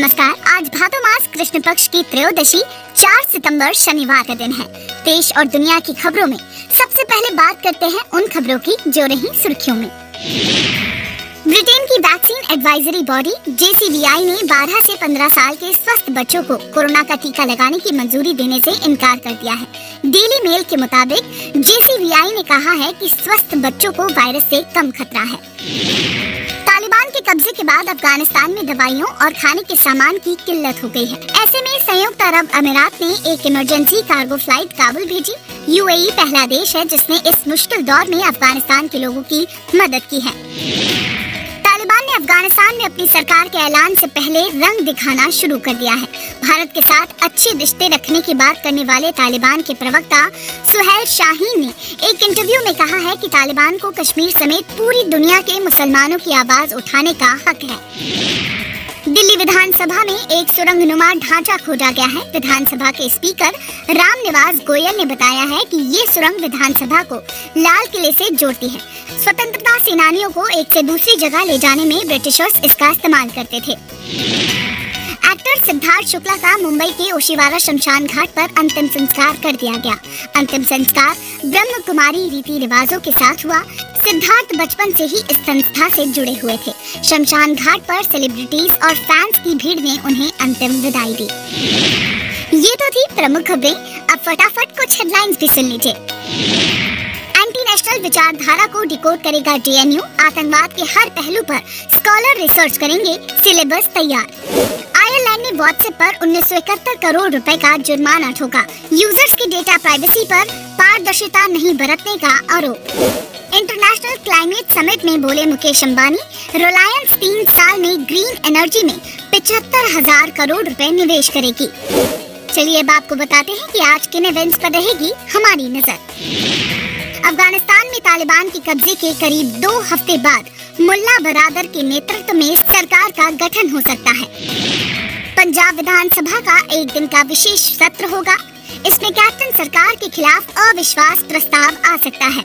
नमस्कार। आज भादो मास कृष्ण पक्ष की त्रयोदशी 4 सितंबर शनिवार का दिन है। देश और दुनिया की खबरों में सबसे पहले बात करते हैं उन खबरों की जो रही सुर्खियों में। ब्रिटेन की वैक्सीन एडवाइजरी बॉडी JCVI ने 12 से 15 साल के स्वस्थ बच्चों को कोरोना का टीका लगाने की मंजूरी देने से इनकार कर दिया है। डेली मेल के मुताबिक JCVI ने कहा है कि स्वस्थ बच्चों को वायरस से कम खतरा है। तालिबान के कब्जे के बाद अफगानिस्तान में दवाइयों और खाने के सामान की किल्लत हो गई है। ऐसे में संयुक्त अरब अमीरात ने एक इमरजेंसी कार्गो फ्लाइट काबुल भेजी। UAE पहला देश है जिसने इस मुश्किल दौर में अफगानिस्तान के लोगों की मदद की है। तालिबान ने अफगानिस्तान में अपनी सरकार के ऐलान से पहले रंग दिखाना शुरू कर दिया है। भारत के साथ अच्छे रिश्ते रखने की बात करने वाले तालिबान के प्रवक्ता सुहेल शाही ने एक इंटरव्यू में कहा है कि तालिबान को कश्मीर समेत पूरी दुनिया के मुसलमानों की आवाज उठाने का हक है। दिल्ली विधानसभा में एक सुरंग नुमा ढांचा खोदा गया है। विधानसभा के स्पीकर राम निवास गोयल ने बताया है कि ये सुरंग विधानसभा को लाल किले से जोड़ती है। स्वतंत्रता सेनानियों को एक से दूसरी जगह ले जाने में ब्रिटिशर्स इसका इस्तेमाल करते थे। एक्टर सिद्धार्थ शुक्ला का मुंबई के ओशिवारा शमशान घाट पर अंतिम संस्कार कर दिया गया। अंतिम संस्कार ब्रह्म कुमारी रीति रिवाजों के साथ हुआ। सिद्धार्थ बचपन से ही इस संस्था से जुड़े हुए थे। शमशान घाट पर सेलिब्रिटीज और फैंस की भीड़ ने उन्हें अंतिम विदाई दी। ये तो थी प्रमुख खबरें। अब फटाफट कुछ हेडलाइंस भी सुन लीजिए। नेशनल विचारधारा को डिकोड करेगा JNU। आतंकवाद के हर पहलू पर स्कॉलर रिसर्च करेंगे। सिलेबस तैयार। आयरलैंड ने व्हाट्सएप पर 1971 करोड़ रुपए का जुर्माना ठोका। यूजर्स की डेटा प्राइवेसी पर पारदर्शिता नहीं बरतने का आरोप। इंटरनेशनल क्लाइमेट समिट में बोले मुकेश अंबानी। रिलायंस 3 साल में ग्रीन एनर्जी में 75,000 करोड़ रुपए निवेश करेगी। चलिए अब आपको बताते हैं कि आज किन इवेंट्स पर रहेगी हमारी नजर। अफगानिस्तान में तालिबान के कब्जे के करीब 2 हफ्ते बाद मुल्ला बरादर के नेतृत्व में सरकार का गठन हो सकता है। पंजाब विधानसभा का एक दिन का विशेष सत्र होगा। इसमें कैप्टन सरकार के खिलाफ अविश्वास प्रस्ताव आ सकता है।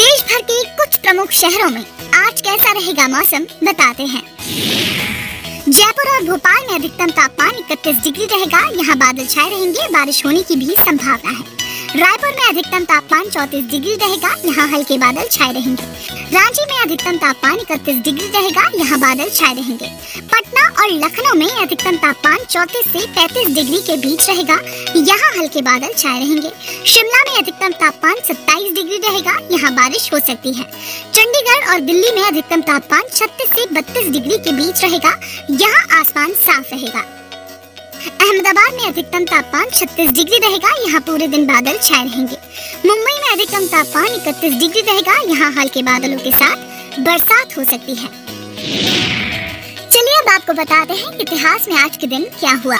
देश भर के कुछ प्रमुख शहरों में आज कैसा रहेगा मौसम बताते हैं। जयपुर और भोपाल में अधिकतम तापमान 31 डिग्री रहेगा। यहाँ बादल छाए रहेंगे। बारिश होने की भी संभावना है। रायपुर में अधिकतम तापमान 34 डिग्री रहेगा। यहाँ हल्के बादल छाए रहेंगे। रांची में अधिकतम तापमान 31 डिग्री रहेगा। यहाँ बादल छाए रहेंगे। पटना और लखनऊ में अधिकतम तापमान 34 से 35 डिग्री के बीच रहेगा। यहाँ हल्के बादल छाए रहेंगे। शिमला में अधिकतम तापमान 27 डिग्री रहेगा। यहाँ बारिश हो सकती है। चंडीगढ़ और दिल्ली में अधिकतम तापमान 36 से 32 डिग्री के बीच रहेगा। यहाँ आसमान साफ रहेगा। अहमदाबाद में अधिकतम तापमान 36 डिग्री रहेगा। यहाँ पूरे दिन बादल छाए रहेंगे। मुंबई में अधिकतम तापमान 31 डिग्री रहेगा। यहाँ हल्के बादलों के साथ बरसात हो सकती है। चलिए अब आपको बताते हैं इतिहास में आज के दिन क्या हुआ।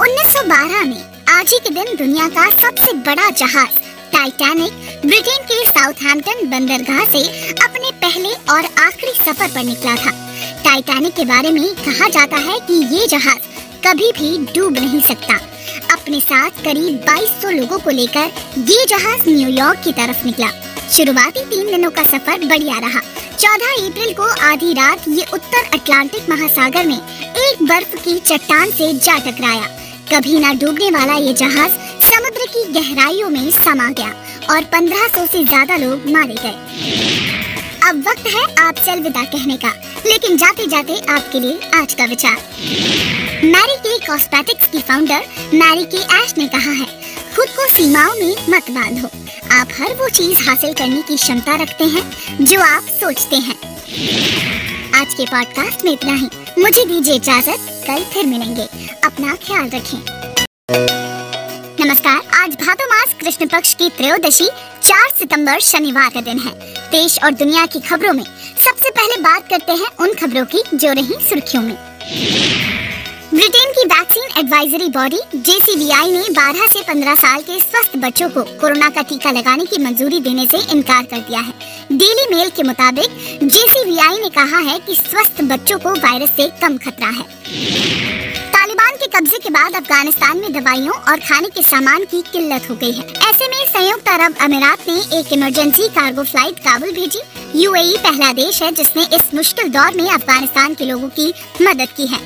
1912 में आज ही के दिन दुनिया का सबसे बड़ा जहाज टाइटैनिक ब्रिटेन के साउथैम्पटन बंदरगाह से अपने पहले और आखिरी सफर पर निकला था। टाइटैनिक के बारे में कहा जाता है कि ये जहाज कभी भी डूब नहीं सकता। अपने साथ करीब 2200 लोगों को लेकर ये जहाज न्यूयॉर्क की तरफ निकला। शुरुआती 3 दिनों का सफर बढ़िया रहा। 14 अप्रैल को आधी रात ये उत्तर अटलांटिक महासागर में एक बर्फ की चट्टान से जा टकराया। कभी ना डूबने वाला ये जहाज समुद्र की गहराइयों में समा गया और 1500 से ज्यादा लोग मारे गए। अब वक्त है आपसे अलविदा कहने का, लेकिन जाते जाते आपके लिए आज का विचार। मैरी के कॉस्मेटिक्स की फाउंडर मैरी के ऐश ने कहा है, खुद को सीमाओं में मत बांधो। आप हर वो चीज हासिल करने की क्षमता रखते हैं जो आप सोचते हैं। आज के पॉडकास्ट में इतना ही। मुझे दीजिए इजाजत। कल फिर मिलेंगे। अपना ख्याल रखें। नमस्कार। आज भादो मास कृष्ण पक्ष की त्रयोदशी 4 सितंबर शनिवार का दिन है। देश और दुनिया की खबरों में सबसे पहले बात करते हैं उन खबरों की जो रही सुर्खियों में। ब्रिटेन की वैक्सीन एडवाइजरी बॉडी JCVI ने 12 से 15 साल के स्वस्थ बच्चों को कोरोना का टीका लगाने की मंजूरी देने से इनकार कर दिया है। डेली मेल के मुताबिक JCVI ने कहा है कि स्वस्थ बच्चों को वायरस से कम खतरा है। तालिबान के कब्जे के बाद अफगानिस्तान में दवाइयों और खाने के सामान की किल्लत हो गई है। ऐसे में संयुक्त अरब अमीरात ने एक इमरजेंसी कार्गो फ्लाइट काबुल भेजी। यूएई पहला देश है जिसने इस मुश्किल दौर में अफगानिस्तान के लोगों की मदद की है।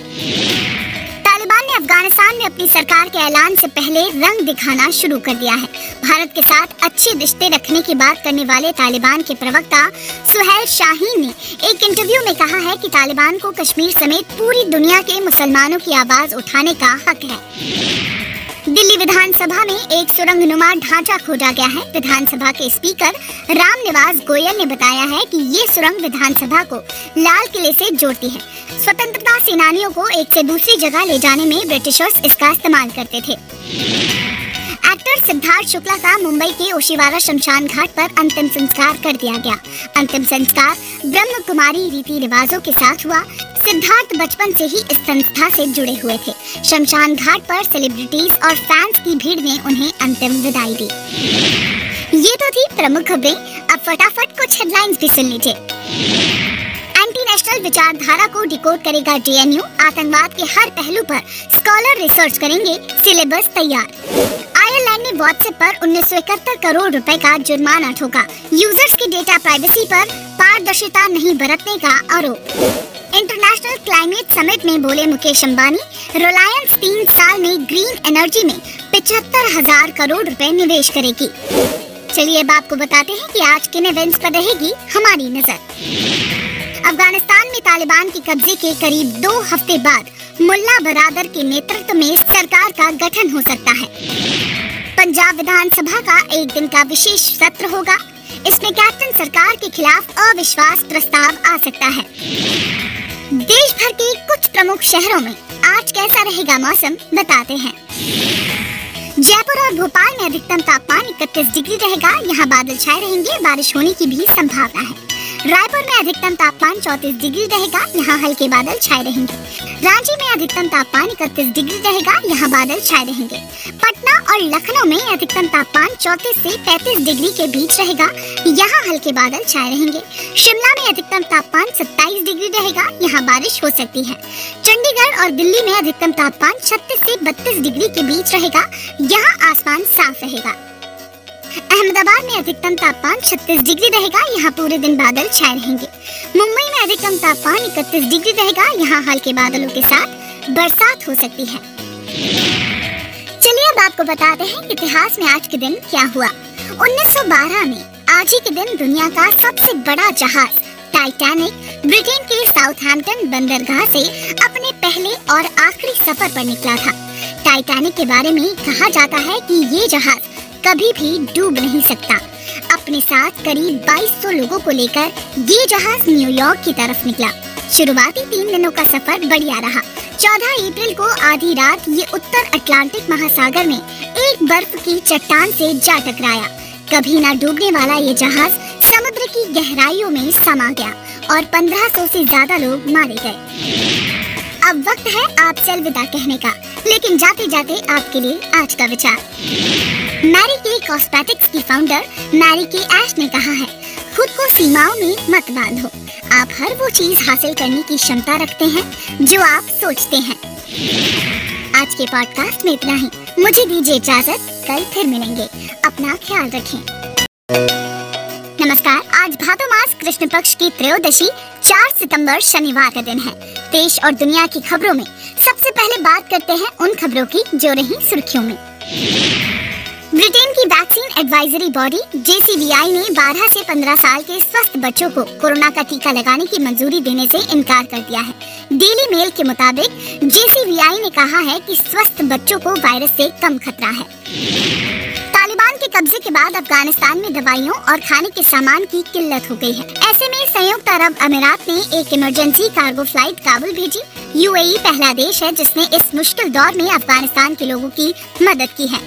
तालिबान ने अफगानिस्तान में अपनी सरकार के ऐलान से पहले रंग दिखाना शुरू कर दिया है। भारत के साथ अच्छे रिश्ते रखने की बात करने वाले तालिबान के प्रवक्ता सुहेल शाही ने एक इंटरव्यू में कहा है कि तालिबान को कश्मीर समेत पूरी दुनिया के मुसलमानों की आवाज उठाने का हक है। दिल्ली विधानसभा में एक सुरंग नुमा ढांचा खोदा गया है। विधानसभा के स्पीकर राम निवास गोयल ने बताया है कि ये सुरंग विधानसभा को लाल किले से जोड़ती है। स्वतंत्रता सेनानियों को एक से दूसरी जगह ले जाने में ब्रिटिशर्स इसका इस्तेमाल करते थे। एक्टर सिद्धार्थ शुक्ला का मुंबई के ओशिवारा शमशान घाट पर अंतिम संस्कार कर दिया गया। अंतिम संस्कार ब्रह्म कुमारी रीति रिवाजों के साथ हुआ। सिद्धार्थ बचपन से ही इस संस्था से जुड़े हुए थे। शमशान घाट पर सेलिब्रिटीज और फैंस की भीड़ ने उन्हें अंतिम विदाई दी। ये तो थी प्रमुख खबरें। अब फटाफट कुछ हेडलाइंस भी सुन लीजिए। एंटी नेशनल विचारधारा को डिकोड करेगा JNU। आतंकवाद के हर पहलू पर स्कॉलर रिसर्च करेंगे। सिलेबस तैयार। आयरलैंड ने व्हाट्सएप पर 1971 करोड़ रुपए का जुर्माना ठोका। यूजर्स की डेटा प्राइवेसी पर पारदर्शिता नहीं बरतने का आरोप। इंटरनेशनल क्लाइमेट समिट में बोले मुकेश अंबानी। रिलायंस 3 साल में ग्रीन एनर्जी में 75,000 करोड़ रुपए निवेश करेगी। चलिए अब आपको बताते हैं कि आज किन इवेंट्स पर रहेगी हमारी नजर। अफगानिस्तान में तालिबान के कब्जे के करीब 2 हफ्ते बाद मुल्ला बरादर के नेतृत्व में सरकार का गठन हो सकता है। पंजाब विधानसभा का एक दिन का विशेष सत्र होगा। इसमें कैप्टन सरकार के खिलाफ अविश्वास प्रस्ताव आ सकता है। देश भर के कुछ प्रमुख शहरों में आज कैसा रहेगा मौसम बताते हैं। जयपुर और भोपाल में अधिकतम तापमान 31 डिग्री रहेगा। यहाँ बादल छाए रहेंगे, बारिश होने की भी संभावना है। रायपुर में अधिकतम तापमान 34 डिग्री रहेगा। यहाँ हल्के बादल छाए रहेंगे। रांची में अधिकतम तापमान 31 डिग्री रहेगा। यहाँ बादल छाए रहेंगे। पटना और लखनऊ में अधिकतम तापमान 34 से 35 डिग्री के बीच रहेगा। यहाँ हल्के बादल छाए रहेंगे। शिमला में अधिकतम तापमान 27 डिग्री रहेगा। यहाँ बारिश हो सकती है। चंडीगढ़ और दिल्ली में अधिकतम तापमान 36 से 32 डिग्री के बीच रहेगा। यहाँ आसमान साफ रहेगा। अहमदाबाद में अधिकतम तापमान 36 डिग्री रहेगा। यहाँ पूरे दिन बादल छाए रहेंगे। मुंबई में अधिकतम तापमान 31 डिग्री रहेगा। यहाँ हल्के बादलों के साथ बरसात हो सकती है। चलिए अब आपको बताते हैं इतिहास में आज के दिन क्या हुआ। 1912 में आज ही के दिन दुनिया का सबसे बड़ा जहाज टाइटैनिक ब्रिटेन के साउथैम्पटन बंदरगाह से अपने पहले और आखिरी सफर पर निकला था। टाइटैनिक के बारे में कहा जाता है कि ये जहाज कभी भी डूब नहीं सकता। अपने साथ करीब 2200 लोगों को लेकर ये जहाज न्यूयॉर्क की तरफ निकला। शुरुआती 3 दिनों का सफर बढ़िया रहा। 14 अप्रैल को आधी रात ये उत्तर अटलांटिक महासागर में एक बर्फ की चट्टान से जा टकराया। कभी ना डूबने वाला ये जहाज समुद्र की गहराइयों में समा गया और 1500 से ज्यादा लोग मारे गए। अब वक्त है आपसे अलविदा कहने का, लेकिन जाते जाते आपके लिए आज का विचार। मैरी के कॉस्मेटिक्स की फाउंडर मैरी के ऐश ने कहा है, खुद को सीमाओं में मत बांधो। आप हर वो चीज हासिल करने की क्षमता रखते हैं जो आप सोचते हैं। आज के पॉडकास्ट में इतना ही। मुझे दीजिए इजाजत, कल फिर मिलेंगे। अपना ख्याल रखें। नमस्कार। आज भादो मास कृष्ण पक्ष की त्रयोदशी 4 सितंबर शनिवार का दिन है। देश और दुनिया की खबरों में सबसे पहले बात करते हैं उन खबरों की जो रही सुर्खियों में। ब्रिटेन की वैक्सीन एडवाइजरी बॉडी JCVI ने 12 से 15 साल के स्वस्थ बच्चों को कोरोना का टीका लगाने की मंजूरी देने से इनकार कर दिया है। डेली मेल के मुताबिक JCVI ने कहा है कि स्वस्थ बच्चों को वायरस से कम खतरा है। तालिबान के कब्जे के बाद अफगानिस्तान में दवाइयों और खाने के सामान की किल्लत हो गई है। ऐसे में संयुक्त अरब अमीरात ने एक इमरजेंसी कार्गो फ्लाइट काबुल भेजी। यूएई पहला देश है जिसने इस मुश्किल दौर में अफगानिस्तान के लोगों की मदद की है।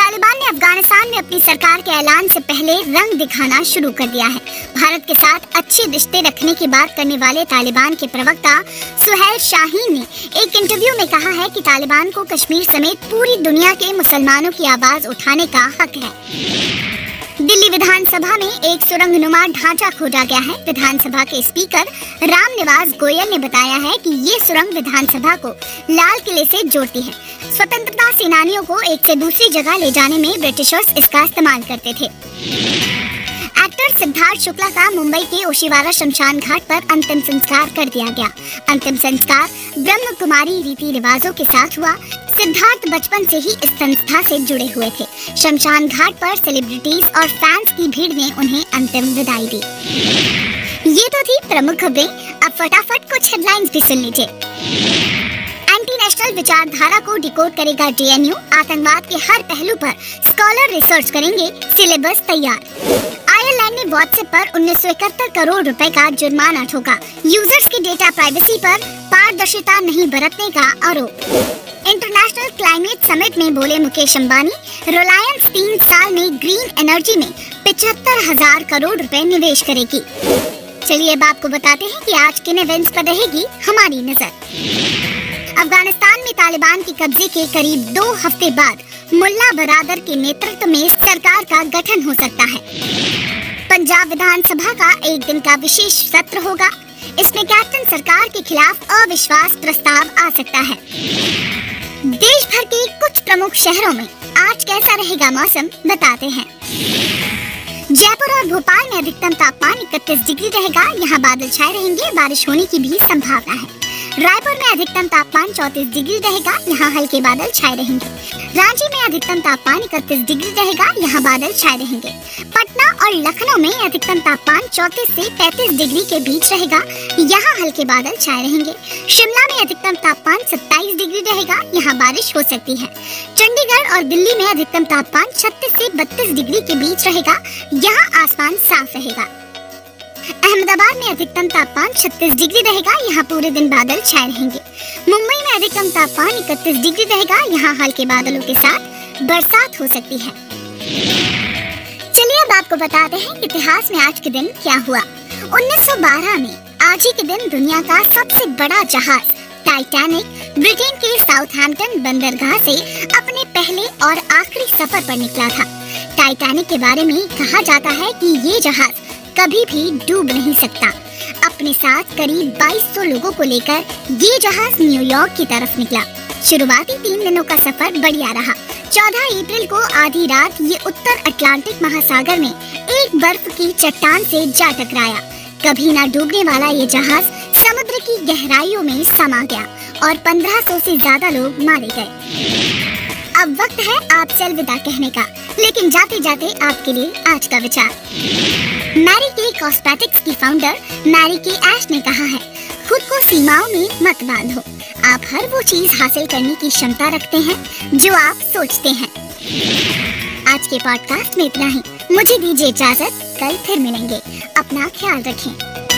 तालिबान ने अफगानिस्तान में अपनी सरकार के ऐलान से पहले रंग दिखाना शुरू कर दिया है। भारत के साथ अच्छे रिश्ते रखने की बात करने वाले तालिबान के प्रवक्ता सुहेल शाही ने एक इंटरव्यू में कहा है कि तालिबान को कश्मीर समेत पूरी दुनिया के मुसलमानों की आवाज उठाने का हक है। दिल्ली विधानसभा में एक सुरंग नुमा ढांचा खोदा गया है। विधानसभा के स्पीकर राम निवास गोयल ने बताया है कि ये सुरंग विधानसभा को लाल किले से जोड़ती है। स्वतंत्रता सेनानियों को एक से दूसरी जगह ले जाने में ब्रिटिशर्स इसका इस्तेमाल करते थे। एक्टर सिद्धार्थ शुक्ला का मुंबई के ओशिवारा शमशान घाट पर अंतिम संस्कार कर दिया गया। अंतिम संस्कार ब्रह्म कुमारी रीति रिवाजों के साथ हुआ। सिद्धार्थ बचपन से ही इस संस्था से जुड़े हुए थे। शमशान घाट पर सेलिब्रिटीज और फैंस की भीड़ ने उन्हें अंतिम विदाई दी। ये तो थी प्रमुख खबरें। अब फटाफट कुछ हेडलाइंस भी सुन लीजिए। एंटी नेशनल विचारधारा को डिकोड करेगा JNU। आतंकवाद के हर पहलू पर स्कॉलर रिसर्च करेंगे। सिलेबस तैयार। आयरलैंड ने व्हाट्सएप पर 1971 करोड़ रुपए का जुर्माना ठोका। यूजर्स की डेटा प्राइवेसी पर पारदर्शिता नहीं बरतने का आरोप। इंटरनेशनल क्लाइमेट समिट में बोले मुकेश अंबानी। रिलायंस 3 साल में ग्रीन एनर्जी में 75,000 करोड़ रुपए निवेश करेगी। चलिए अब आपको बताते हैं कि आज किन इवेंट्स पर रहेगी हमारी नजर। अफगानिस्तान में तालिबान के कब्जे के करीब 2 हफ्ते बाद मुल्ला बरादर के नेतृत्व में सरकार का गठन हो सकता है। पंजाब विधानसभा का एक दिन का विशेष सत्र होगा। इसमें कैप्टन सरकार के खिलाफ अविश्वास प्रस्ताव आ सकता है। देश भर के कुछ प्रमुख शहरों में आज कैसा रहेगा मौसम बताते हैं। जयपुर और भोपाल में अधिकतम तापमान 31 डिग्री रहेगा। यहाँ बादल छाए रहेंगे, बारिश होने की भी संभावना है। रायपुर में अधिकतम तापमान 34 डिग्री रहेगा। यहाँ हल्के बादल छाए रहेंगे। रांची में अधिकतम तापमान 31 डिग्री रहेगा। यहाँ बादल छाए रहेंगे। पटना और लखनऊ में अधिकतम तापमान 34 से 35 डिग्री के बीच रहेगा। यहाँ हल्के बादल छाए रहेंगे। शिमला में अधिकतम तापमान 27 डिग्री रहेगा। यहाँ बारिश हो सकती है। चंडीगढ़ और दिल्ली में अधिकतम तापमान 36 से 32 डिग्री के बीच रहेगा। यहाँ आसमान साफ रहेगा। अहमदाबाद में अधिकतम तापमान 36 डिग्री रहेगा। यहाँ पूरे दिन बादल छाए रहेंगे। मुंबई में अधिकतम तापमान 31 डिग्री रहेगा। यहाँ हल्के बादलों के साथ बरसात हो सकती है। चलिए अब आपको बताते हैं इतिहास में आज के दिन क्या हुआ। 1912 में आज ही के दिन दुनिया का सबसे बड़ा जहाज टाइटैनिक ब्रिटेन के साउथैम्पटन बंदरगाह से अपने पहले और आखिरी सफर पर निकला था। टाइटैनिक के बारे में कहा जाता है कि ये जहाज कभी भी डूब नहीं सकता। अपने साथ करीब 2200 लोगों को लेकर ये जहाज न्यूयॉर्क की तरफ निकला। शुरुआती 3 दिनों का सफर बढ़िया रहा। 14 अप्रैल को आधी रात ये उत्तर अटलांटिक महासागर में एक बर्फ की चट्टान से जा टकराया। कभी ना डूबने वाला ये जहाज समुद्र की गहराइयों में समा गया और 1500 से ज्यादा लोग मारे गए। अब वक्त है आपसे अलविदा कहने का, लेकिन जाते जाते आपके लिए आज का विचार। मैरी के कॉस्मेटिक्स की फाउंडर मैरी के ऐश ने कहा है, खुद को सीमाओं में मत बांधो। आप हर वो चीज हासिल करने की क्षमता रखते हैं जो आप सोचते हैं। आज के पॉडकास्ट में इतना ही। मुझे दीजिए इजाजत, कल फिर मिलेंगे। अपना ख्याल रखें।